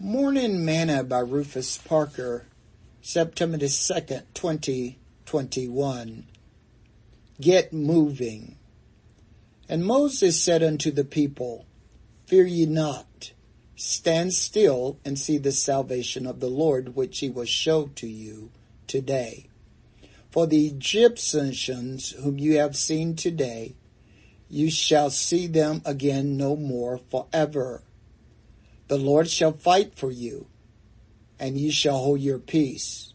Morning Manna by Rufus Parker, September 2nd, 2021. Get moving. And Moses said unto the people, Fear ye not, stand still and see the salvation of the Lord, which he will show to you today. For the Egyptians whom you have seen today, you shall see them again no more forever. The Lord shall fight for you, and ye shall hold your peace.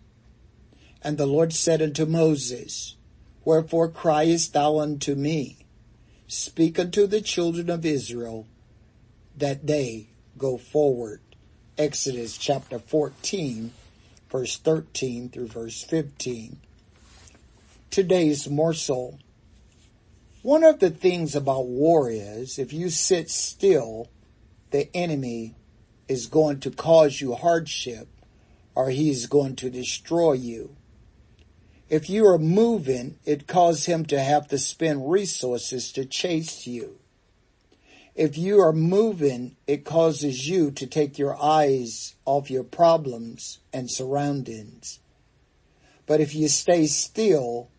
And the Lord said unto Moses, Wherefore criest thou unto me? Speak unto the children of Israel, that they go forward. Exodus chapter 14, verse 13 through verse 15. Today's morsel. One of the things about war is, if you sit still, the enemy is going to cause you hardship, or he is going to destroy you. If you are moving, it causes him to have to spend resources to chase you. If you are moving, it causes you to take your eyes off your problems and surroundings. But if you stay still,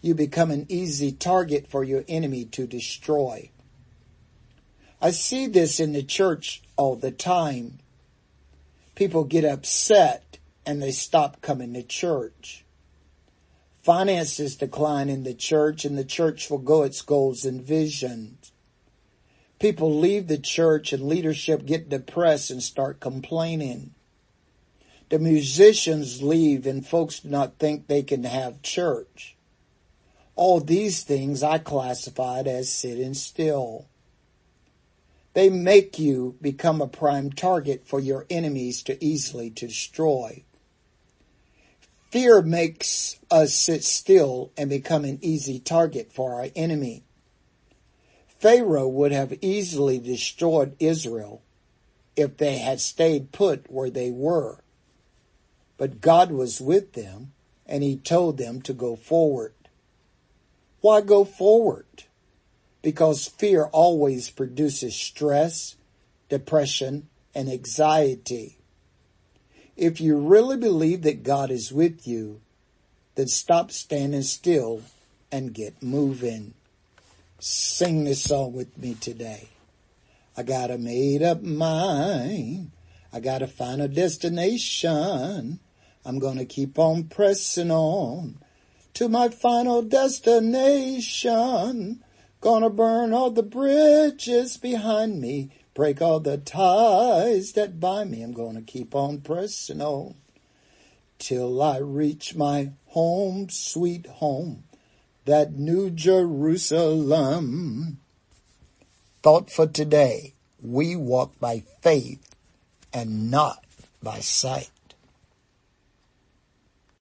you become an easy target for your enemy to destroy. I see this in the church all the time. People get upset and they stop coming to church. Finances decline in the church, and the church will go its goals and visions. People leave the church, and leadership get depressed and start complaining. The musicians leave, and folks do not think they can have church. All these things I classified as sitting still. They make you become a prime target for your enemies to easily destroy. Fear makes us sit still and become an easy target for our enemy. Pharaoh would have easily destroyed Israel if they had stayed put where they were. But God was with them, and he told them to go forward. Why go forward? Because fear always produces stress, depression, and anxiety. If you really believe that God is with you, then stop standing still and get moving. Sing this song with me today. I got a made up mind. I got a final destination. I'm going to keep on pressing on to my final destination. Gonna burn all the bridges behind me, break all the ties that bind me. I'm gonna keep on pressing on till I reach my home, sweet home, that new Jerusalem. Thought for today, we walk by faith and not by sight.